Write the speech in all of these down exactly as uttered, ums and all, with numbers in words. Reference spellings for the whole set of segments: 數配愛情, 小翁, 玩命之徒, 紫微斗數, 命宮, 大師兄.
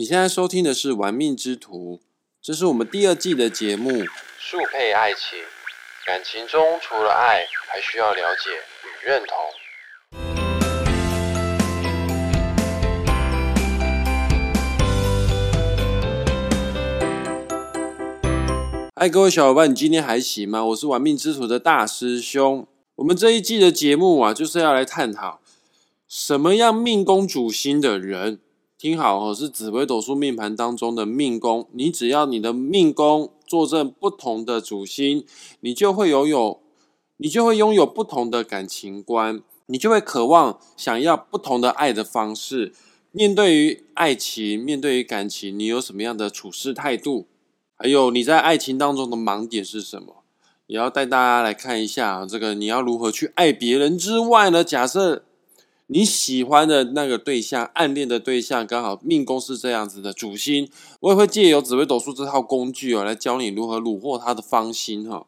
你现在收听的是《玩命之徒》，这是我们第二季的节目。速配爱情，感情中除了爱，还需要了解与认同。嗨，各位小伙伴，你今天还行吗？我是玩命之徒的大师兄。我们这一季的节目啊，就是要来探讨什么样命宫主星的人，听好哦，是紫微斗数命盘当中的命宫。你只要你的命宫坐镇不同的主星，你就会拥有，你就会拥有不同的感情观，你就会渴望想要不同的爱的方式。面对于爱情，面对于感情，你有什么样的处事态度？还有你在爱情当中的盲点是什么？也要带大家来看一下这个你要如何去爱别人之外呢？假设你喜欢的那个对象，暗恋的对象刚好命宫是这样子的主星，我也会借由紫微斗数这套工具哦，来教你如何虏获他的芳心哈。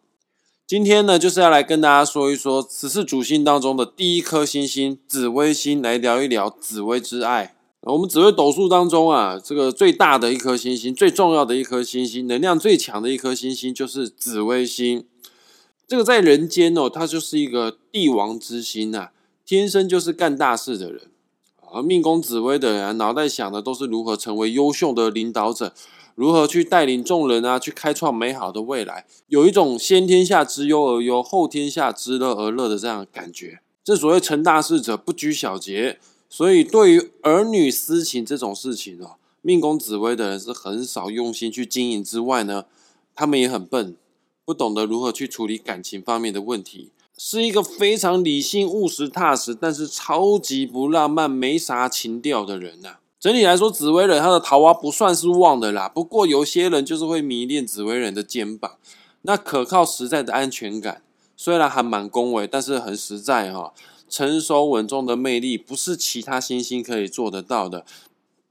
今天呢，就是要来跟大家说一说此次主星当中的第一颗星星紫微星，来聊一聊紫微之爱。我们紫微斗数当中啊，这个最大的一颗星星，最重要的一颗星星，能量最强的一颗星星就是紫微星。这个在人间哦，它就是一个帝王之星啊，天生就是干大事的人啊。命宫紫微的人啊，脑袋想的都是如何成为优秀的领导者，如何去带领众人啊，去开创美好的未来，有一种先天下之忧而忧，后天下之乐而乐的这样的感觉。这所谓成大事者不拘小节。所以对于儿女私情这种事情哦，命宫紫微的人是很少用心去经营之外呢，他们也很笨，不懂得如何去处理感情方面的问题，是一个非常理性务实踏实，但是超级不浪漫没啥情调的人啊。整体来说，紫微人他的桃花不算是旺的啦，不过有些人就是会迷恋紫微人的肩膀，那可靠实在的安全感，虽然还蛮恭维，但是很实在哈、哦。成熟稳重的魅力不是其他星星可以做得到的，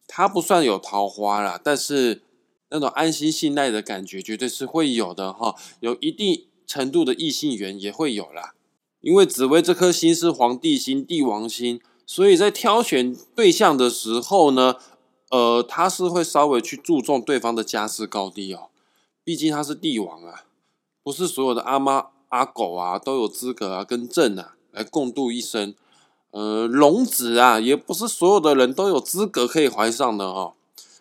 他不算有桃花啦，但是那种安心信赖的感觉绝对是会有的哈，有一定程度的异性缘也会有啦。因为紫微这颗星是皇帝星、帝王星，所以在挑选对象的时候呢，呃，他是会稍微去注重对方的家世高低哦，毕竟他是帝王啊，不是所有的阿妈阿狗啊都有资格啊跟朕啊来共度一生，呃，龙子啊，也不是所有的人都有资格可以怀上的哦。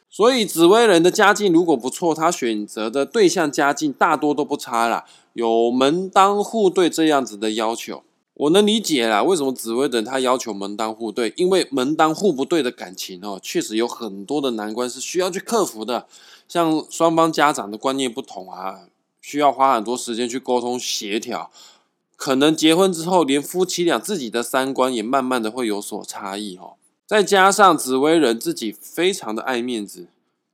所以紫微人的家境如果不错，他选择的对象家境大多都不差啦，有门当户对这样子的要求，我能理解啦。为什么紫微人他要求门当户对？因为门当户不对的感情哦，确实有很多的难关是需要去克服的，像双方家长的观念不同啊，需要花很多时间去沟通协调。可能结婚之后，连夫妻俩自己的三观也慢慢的会有所差异哦。再加上紫微人自己非常的爱面子，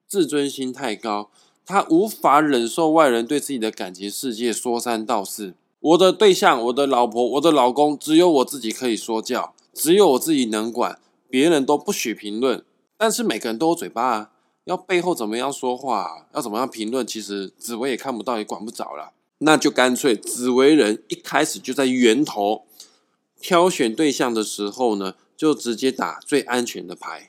自尊心太高，他无法忍受外人对自己的感情世界说三道四。我的对象、我的老婆、我的老公，只有我自己可以说教，只有我自己能管，别人都不许评论。但是每个人都有嘴巴啊，要背后怎么样说话、啊，要怎么样评论，其实紫微也看不到，也管不着啦。那就干脆紫微人一开始就在源头挑选对象的时候呢，就直接打最安全的牌，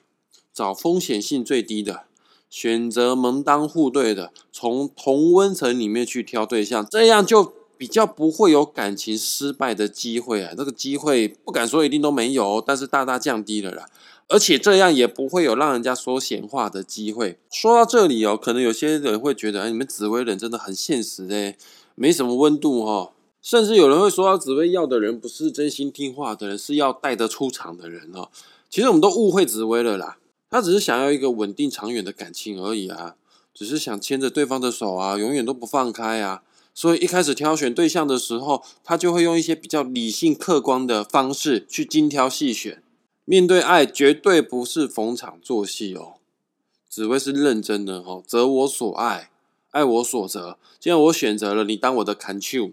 找风险性最低的，选择门当户对的，从同温层里面去挑对象，这样就比较不会有感情失败的机会啊。这个机会不敢说一定都没有，但是大大降低了啦。而且这样也不会有让人家说闲话的机会。说到这里哦，可能有些人会觉得，哎，你们紫微人真的很现实欸，没什么温度哦。甚至有人会说到紫微要的人不是真心听话的人，是要带得出场的人哦。其实我们都误会紫微了啦，他只是想要一个稳定长远的感情而已啊，只是想牵着对方的手啊，永远都不放开啊。所以一开始挑选对象的时候，他就会用一些比较理性客观的方式去精挑细选。面对爱绝对不是逢场作戏哦，紫微是认真的哦，择我所爱，爱我所择。既然我选择了你当我的 control，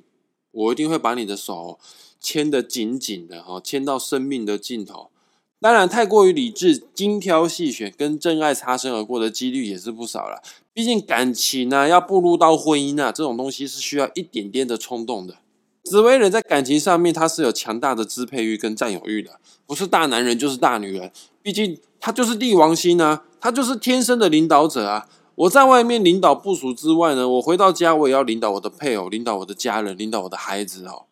我一定会把你的手牵得紧紧的哦，牵到生命的尽头。当然，太过于理智、精挑细选，跟真爱擦身而过的几率也是不少啦。毕竟感情呢、啊，要步入到婚姻啊，这种东西是需要一点点的冲动的。紫微人在感情上面，他是有强大的支配欲跟占有欲的，不是大男人就是大女人。毕竟他就是帝王星啊，他就是天生的领导者啊。我在外面领导部署之外呢，我回到家我也要领导我的配偶，领导我的家人，领导我的孩子哦。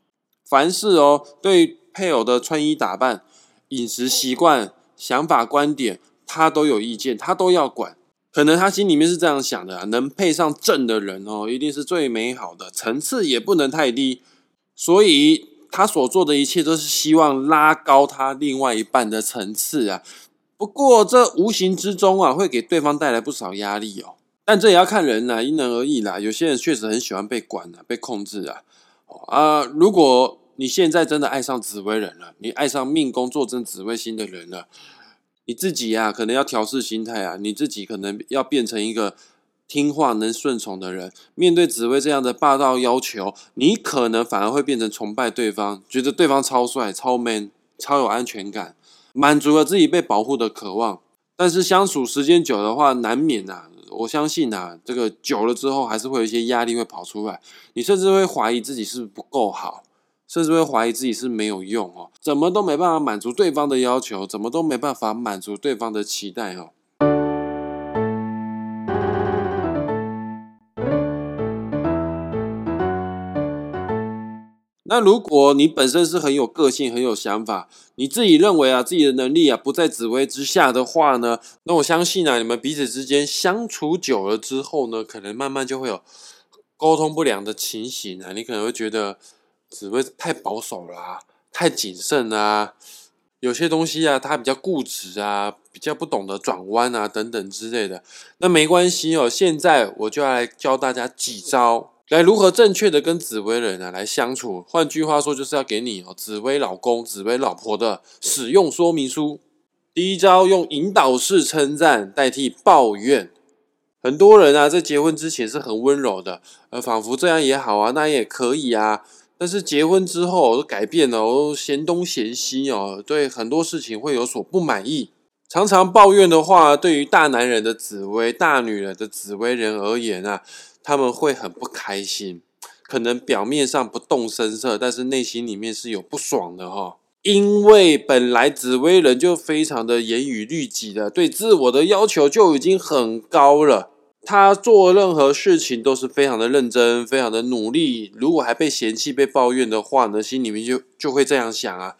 凡事哦，对配偶的穿衣打扮、饮食习惯、想法观点，他都有意见，他都要管。可能他心里面是这样想的啊，能配上正的人哦，一定是最美好的，层次也不能太低。所以他所做的一切都是希望拉高他另外一半的层次啊。不过这无形之中啊，会给对方带来不少压力哦。但这也要看人啦，因人而异啦。有些人确实很喜欢被管啊，被控制啊。啊，如果你现在真的爱上紫微人了，你爱上命宫坐镇紫微星的人了。你自己啊，可能要调试心态啊，你自己可能要变成一个听话能顺从的人。面对紫微这样的霸道要求，你可能反而会变成崇拜对方，觉得对方超帅、超 man、超有安全感，满足了自己被保护的渴望。但是相处时间久的话，难免啊，我相信啊，这个久了之后还是会有一些压力会跑出来，你甚至会怀疑自己是不是不够好。甚至会怀疑自己是没有用哦，怎么都没办法满足对方的要求，怎么都没办法满足对方的期待哦。那如果你本身是很有个性、很有想法，你自己认为啊，自己的能力啊不在紫微之下的话呢，那我相信啊，你们彼此之间相处久了之后呢，可能慢慢就会有沟通不良的情形啊，你可能会觉得。紫微太保守啦、啊，太谨慎啦、啊，有些东西啊，他比较固执啊，比较不懂得转弯啊，等等之类的。那没关系哦，现在我就要来教大家几招，来如何正确的跟紫微人啊来相处。换句话说，就是要给你哦紫微老公、紫微老婆的使用说明书。第一招，用引导式称赞代替抱怨。很多人啊，在结婚之前是很温柔的，呃，仿佛这样也好啊，那也可以啊。但是结婚之后都改变了，我嫌东嫌西哦，对很多事情会有所不满意。常常抱怨的话，对于大男人的紫微、大女人的紫微人而言啊，他们会很不开心，可能表面上不动声色，但是内心里面是有不爽的哈、哦。因为本来紫微人就非常的严以律己的，对自我的要求就已经很高了。他做任何事情都是非常的认真，非常的努力。如果还被嫌弃、被抱怨的话呢，心里面就就会这样想啊：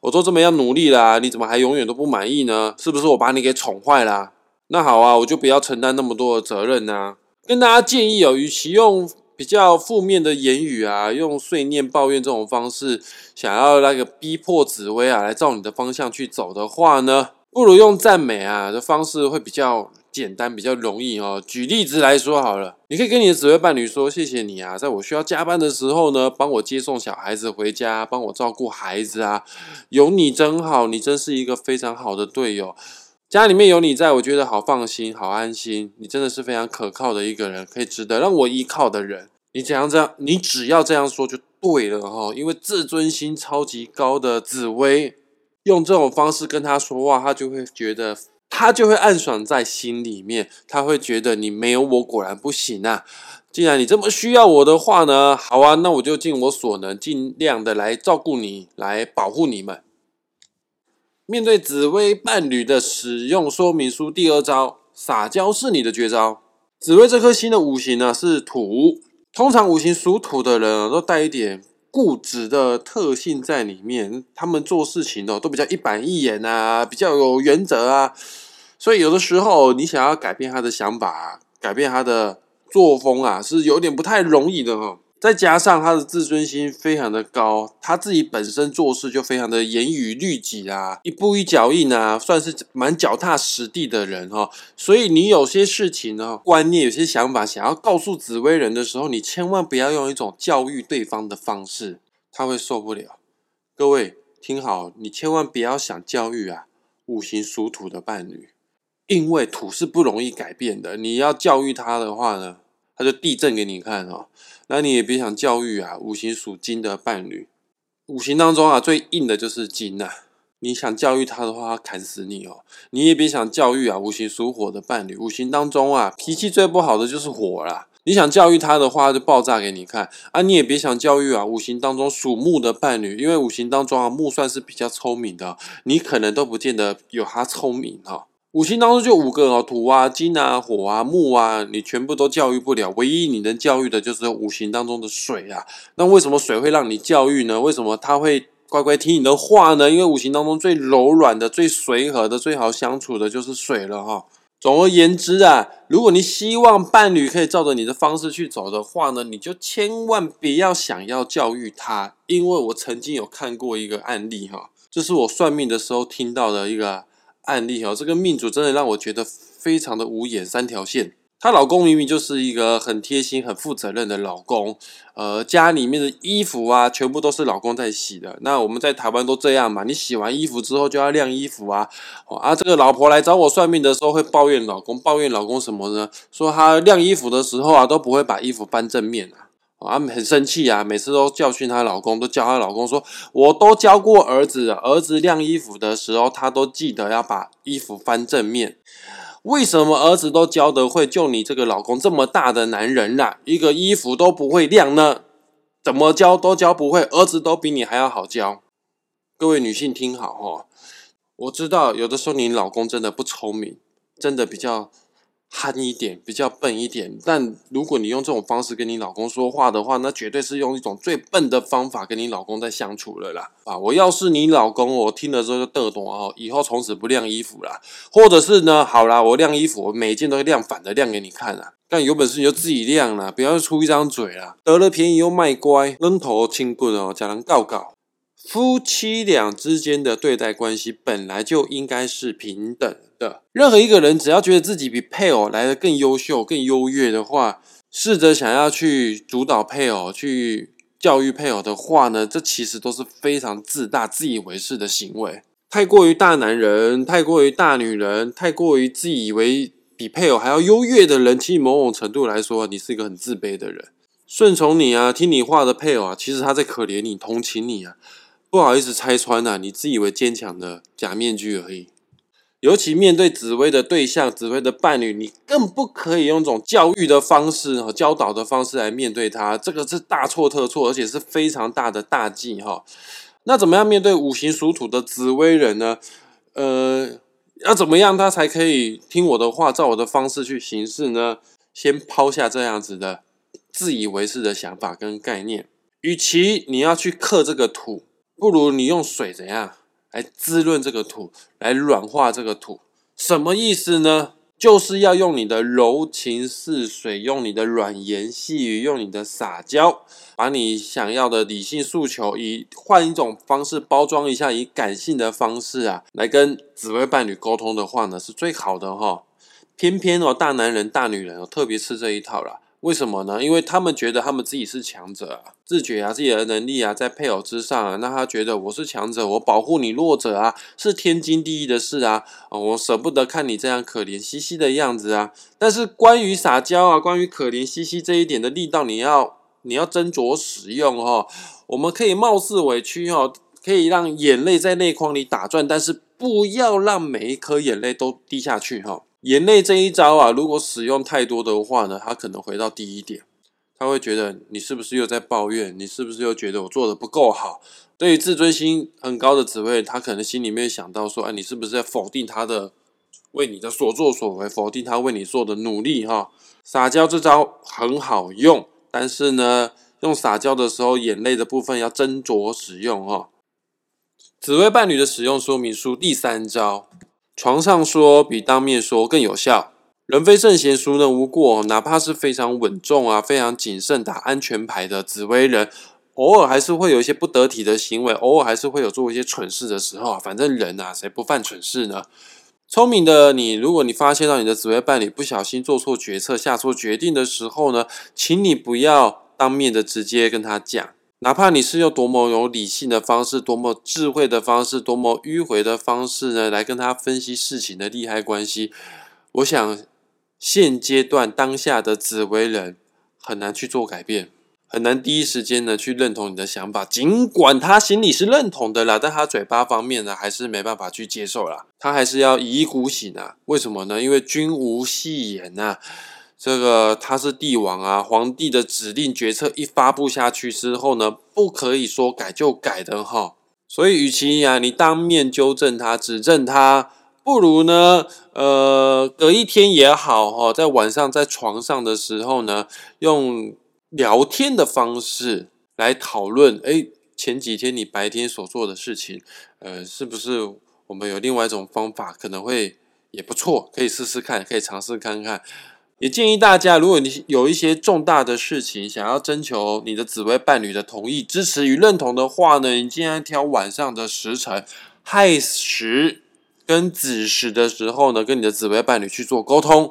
我都这么样努力啦，你怎么还永远都不满意呢？是不是我把你给宠坏啦？那好啊，我就不要承担那么多的责任啊。跟大家建议哦，与其用比较负面的言语啊，用碎念、抱怨这种方式，想要那个逼迫紫微啊来照你的方向去走的话呢，不如用赞美啊的方式会比较。简单比较容易哦。举例子来说好了，你可以跟你的紫微伴侣说：“谢谢你啊，在我需要加班的时候呢，帮我接送小孩子回家，帮我照顾孩子啊。有你真好，你真是一个非常好的队友。家里面有你在，我觉得好放心，好安心。你真的是非常可靠的一个人，可以值得让我依靠的人。你怎样这样，你只要这样说就对了哈、哦。因为自尊心超级高的紫微，用这种方式跟他说话，他就会觉得。”他就会暗爽在心里面，他会觉得你没有我果然不行啊！既然你这么需要我的话呢，好啊，那我就尽我所能，尽量的来照顾你，来保护你们。面对紫微伴侣的使用说明书，第二招，撒娇是你的绝招。紫微这颗星的五行呢是土，通常五行属土的人、啊、都带一点。固执的特性在里面，他们做事情哦都比较一板一眼啊，比较有原则啊，所以有的时候你想要改变他的想法、啊，改变他的作风啊，是有点不太容易的哦。再加上他的自尊心非常的高，他自己本身做事就非常的严以律己啊，一步一脚印啊，算是蛮脚踏实地的人哦。所以你有些事情呢、哦，观念有些想法，想要告诉紫微人的时候，你千万不要用一种教育对方的方式，他会受不了。各位听好，你千万不要想教育啊，五行属土的伴侣，因为土是不容易改变的，你要教育他的话呢，他就地震给你看哦。那你也别想教育啊，五行属金的伴侣，五行当中啊最硬的就是金啊，你想教育他的话，他砍死你哦。你也别想教育啊，五行属火的伴侣，五行当中啊脾气最不好的就是火啦，你想教育他的话，就爆炸给你看啊。你也别想教育啊，五行当中属木的伴侣，因为五行当中啊木算是比较聪明的，你可能都不见得有他聪明哦。五行当中就五个哦，土啊、金啊、火啊、木啊，你全部都教育不了。唯一你能教育的就是五行当中的水啊。那为什么水会让你教育呢？为什么它会乖乖听你的话呢？因为五行当中最柔软的、最随和的、最好相处的就是水了哈。总而言之啊，如果你希望伴侣可以照着你的方式去走的话呢，你就千万不要想要教育他，因为我曾经有看过一个案例哈，这是我算命的时候听到的一个案例哈，这个命主真的让我觉得非常的五眼三条线。她老公明明就是一个很贴心、很负责任的老公，呃，家里面的衣服啊，全部都是老公在洗的。那我们在台湾都这样嘛，你洗完衣服之后就要晾衣服啊。哦、啊，这个老婆来找我算命的时候会抱怨老公，抱怨老公什么呢？说她晾衣服的时候啊，都不会把衣服搬正面啊。啊，很生气啊！每次都教训她老公，都教她老公说：“我都教过儿子，儿子晾衣服的时候，他都记得要把衣服翻正面。为什么儿子都教得会，就你这个老公这么大的男人啦、啊，一个衣服都不会晾呢？怎么教都教不会，儿子都比你还要好教。”各位女性听好哈、哦，我知道有的时候你老公真的不聪明，真的比较憨一点，比较笨一点，但如果你用这种方式跟你老公说话的话，那绝对是用一种最笨的方法跟你老公在相处了啦。啊，我要是你老公，我听了之后就嘚懂啊，以后从此不晾衣服啦，或者是呢，好啦，我晾衣服，我每一件都晾反的晾给你看啦。但有本事你就自己晾啦，不要出一张嘴啦，得了便宜又卖乖，扔头轻棍哦，假人告告。夫妻俩之间的对待关系本来就应该是平等的。任何一个人只要觉得自己比配偶来得更优秀、更优越的话，试着想要去主导配偶、去教育配偶的话呢，这其实都是非常自大、自以为是的行为。太过于大男人、太过于大女人、太过于自以为比配偶还要优越的人，其实某种程度来说，你是一个很自卑的人。顺从你啊、听你话的配偶啊，其实他在可怜你、同情你啊。不好意思拆穿啊，你自以为坚强的假面具而已。尤其面对紫微的对象、紫微的伴侣，你更不可以用这种教育的方式和教导的方式来面对他，这个是大错特错，而且是非常大的大忌哈。那怎么样面对五行属土的紫微人呢？呃，要怎么样他才可以听我的话，照我的方式去行事呢？先抛下这样子的自以为是的想法跟概念，与其你要去克这个土，不如你用水怎样来滋润这个土，来软化这个土。什么意思呢？就是要用你的柔情似水，用你的软言细语，用你的撒娇，把你想要的理性诉求以换一种方式包装一下，以感性的方式啊来跟紫微伴侣沟通的话呢，是最好的哈、哦。偏偏哦，大男人大女人哦，特别吃这一套啦。为什么呢？因为他们觉得他们自己是强者啊，自觉啊自己的能力啊在配偶之上啊，那他觉得我是强者，我保护你弱者啊，是天经地义的事啊、哦、我舍不得看你这样可怜兮兮的样子啊。但是关于撒娇啊，关于可怜兮兮这一点的力道，你要你要斟酌使用哦。我们可以貌似委屈哦，可以让眼泪在泪眶里打转，但是不要让每一颗眼泪都滴下去哦。眼泪这一招啊，如果使用太多的话呢，他可能回到第一点，他会觉得你是不是又在抱怨，你是不是又觉得我做的不够好。对于自尊心很高的紫微，他可能心里面想到说，哎，你是不是在否定他的为你的所作所为，否定他为你做的努力哈。撒娇这招很好用，但是呢，用撒娇的时候，眼泪的部分要斟酌使用哈。紫微伴侣的使用说明书第三招。床上说比当面说更有效。人非圣贤，孰能无过？哪怕是非常稳重啊、非常谨慎、打安全牌的紫微人，偶尔还是会有一些不得体的行为，偶尔还是会有做一些蠢事的时候啊。反正人啊，谁不犯蠢事呢？聪明的你，如果你发现到你的紫微伴侣不小心做错决策、下错决定的时候呢，请你不要当面的直接跟他讲。哪怕你是用多么有理性的方式、多么智慧的方式、多么迂回的方式呢，来跟他分析事情的利害关系，我想现阶段当下的紫微人很难去做改变，很难第一时间呢去认同你的想法。尽管他心里是认同的啦，但他嘴巴方面呢还是没办法去接受啦，他还是要一意孤行啊。为什么呢？因为君无戏言啊。这个他是帝王啊，皇帝的指令决策一发布下去之后呢，不可以说改就改的哈。所以，与其啊你当面纠正他、指正他，不如呢，呃，隔一天也好哈，在晚上在床上的时候呢，用聊天的方式来讨论，哎，前几天你白天所做的事情，呃，是不是我们有另外一种方法可能会也不错，可以试试看，可以尝试看看。也建议大家，如果你有一些重大的事情想要征求你的紫微伴侣的同意、支持与认同的话呢，你尽量挑晚上的时辰，亥时跟子时的时候呢，跟你的紫微伴侣去做沟通。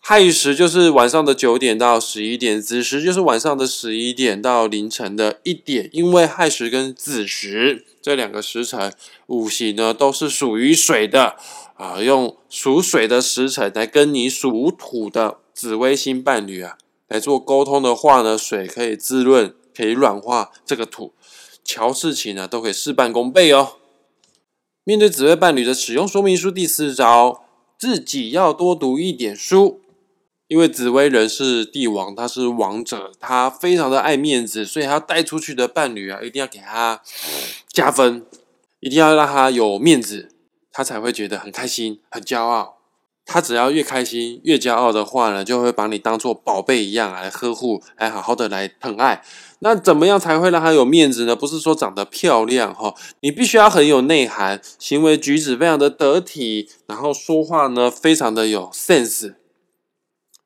亥时就是晚上的九点到十一点，子时就是晚上的十一点到凌晨的一点。因为亥时跟子时这两个时辰，五行呢都是属于水的。啊，用属水的时辰来跟你属土的紫微星伴侣啊来做沟通的话呢，水可以滋润，可以软化这个土，瞧事情呢都可以事半功倍哦。面对紫微伴侣的使用说明书第四招，自己要多读一点书。因为紫微人是帝王，他是王者，他非常的爱面子，所以他带出去的伴侣啊，一定要给他加分，一定要让他有面子。他才会觉得很开心，很骄傲。他只要越开心越骄傲的话呢，就会把你当作宝贝一样来呵护，来好好的来疼爱。那怎么样才会让他有面子呢？不是说长得漂亮哈，你必须要很有内涵，行为举止非常的得体，然后说话呢非常的有 sense。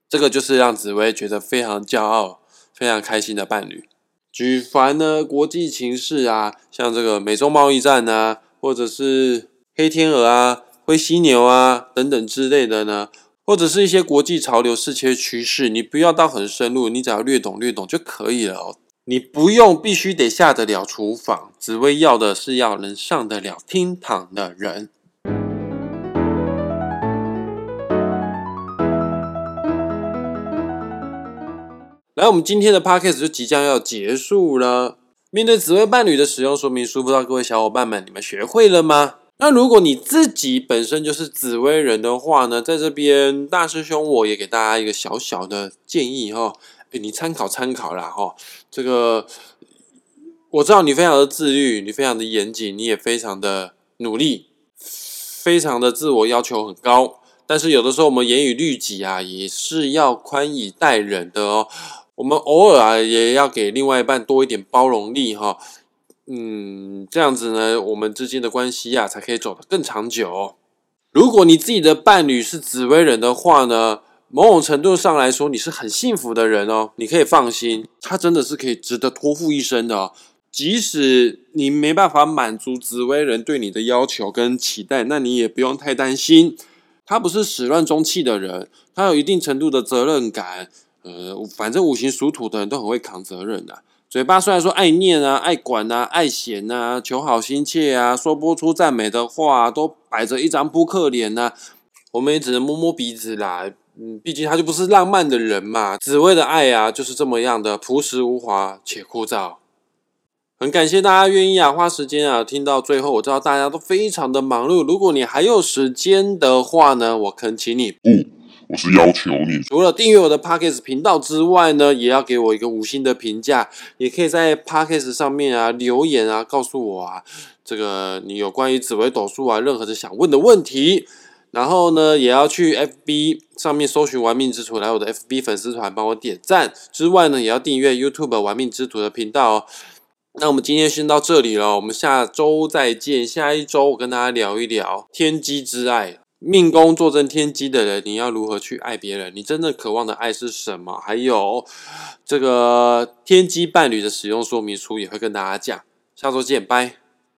这个就是让紫微觉得非常骄傲、非常开心的伴侣。举凡呢国际情势啊，像这个美中贸易战啊，或者是黑天鹅啊、灰犀牛啊等等之类的呢，或者是一些国际潮流、世界趋势，你不要到很深入，你只要略懂略懂就可以了哦。你不用必须得下得了厨房，紫微要的是要能上得了厅堂的人。来，我们今天的 podcast 就即将要结束了。面对紫微伴侣的使用说明书，不知道各位小伙伴们，你们学会了吗？那如果你自己本身就是紫微人的话呢，在这边大师兄我也给大家一个小小的建议哈，欸，你参考参考啦哈。这个我知道你非常的自律，你非常的严谨，你也非常的努力，非常的自我要求很高。但是有的时候我们严以律己啊，也是要宽以待人的哦。我们偶尔啊，也要给另外一半多一点包容力哈。嗯，这样子呢，我们之间的关系啊，才可以走得更长久哦。如果你自己的伴侣是紫微人的话呢，某种程度上来说，你是很幸福的人哦。你可以放心，他真的是可以值得托付一生的哦。即使你没办法满足紫微人对你的要求跟期待，那你也不用太担心。他不是始乱终弃的人，他有一定程度的责任感。呃，反正五行属土的人都很会扛责任的啊。嘴巴虽然说爱念啊、爱管啊、爱嫌啊、求好心切啊、说不出赞美的话啊，都摆着一张扑克脸啊，我们也只能摸摸鼻子啦。嗯，毕竟他就不是浪漫的人嘛。紫微的爱啊，就是这么样的朴实无华且枯燥。很感谢大家愿意啊花时间啊听到最后，我知道大家都非常的忙碌。如果你还有时间的话呢，我恳请你。嗯，我是要求你，除了订阅我的 Podcast 频道之外呢，也要给我一个五星的评价，也可以在 Podcast 上面啊留言啊，告诉我啊，这个你有关于紫微斗数啊任何的想问的问题。然后呢，也要去 F B 上面搜寻玩命之徒，来我的 F B 粉丝团帮我点赞。之外呢，也要订阅 YouTube 玩命之徒的频道哦。那我们今天先到这里了，我们下周再见。下一周我跟大家聊一聊天机之爱。命宫坐镇天机的人，你要如何去爱别人？你真正渴望的爱是什么？还有这个天机伴侣的使用说明书也会跟大家讲。下周见，拜。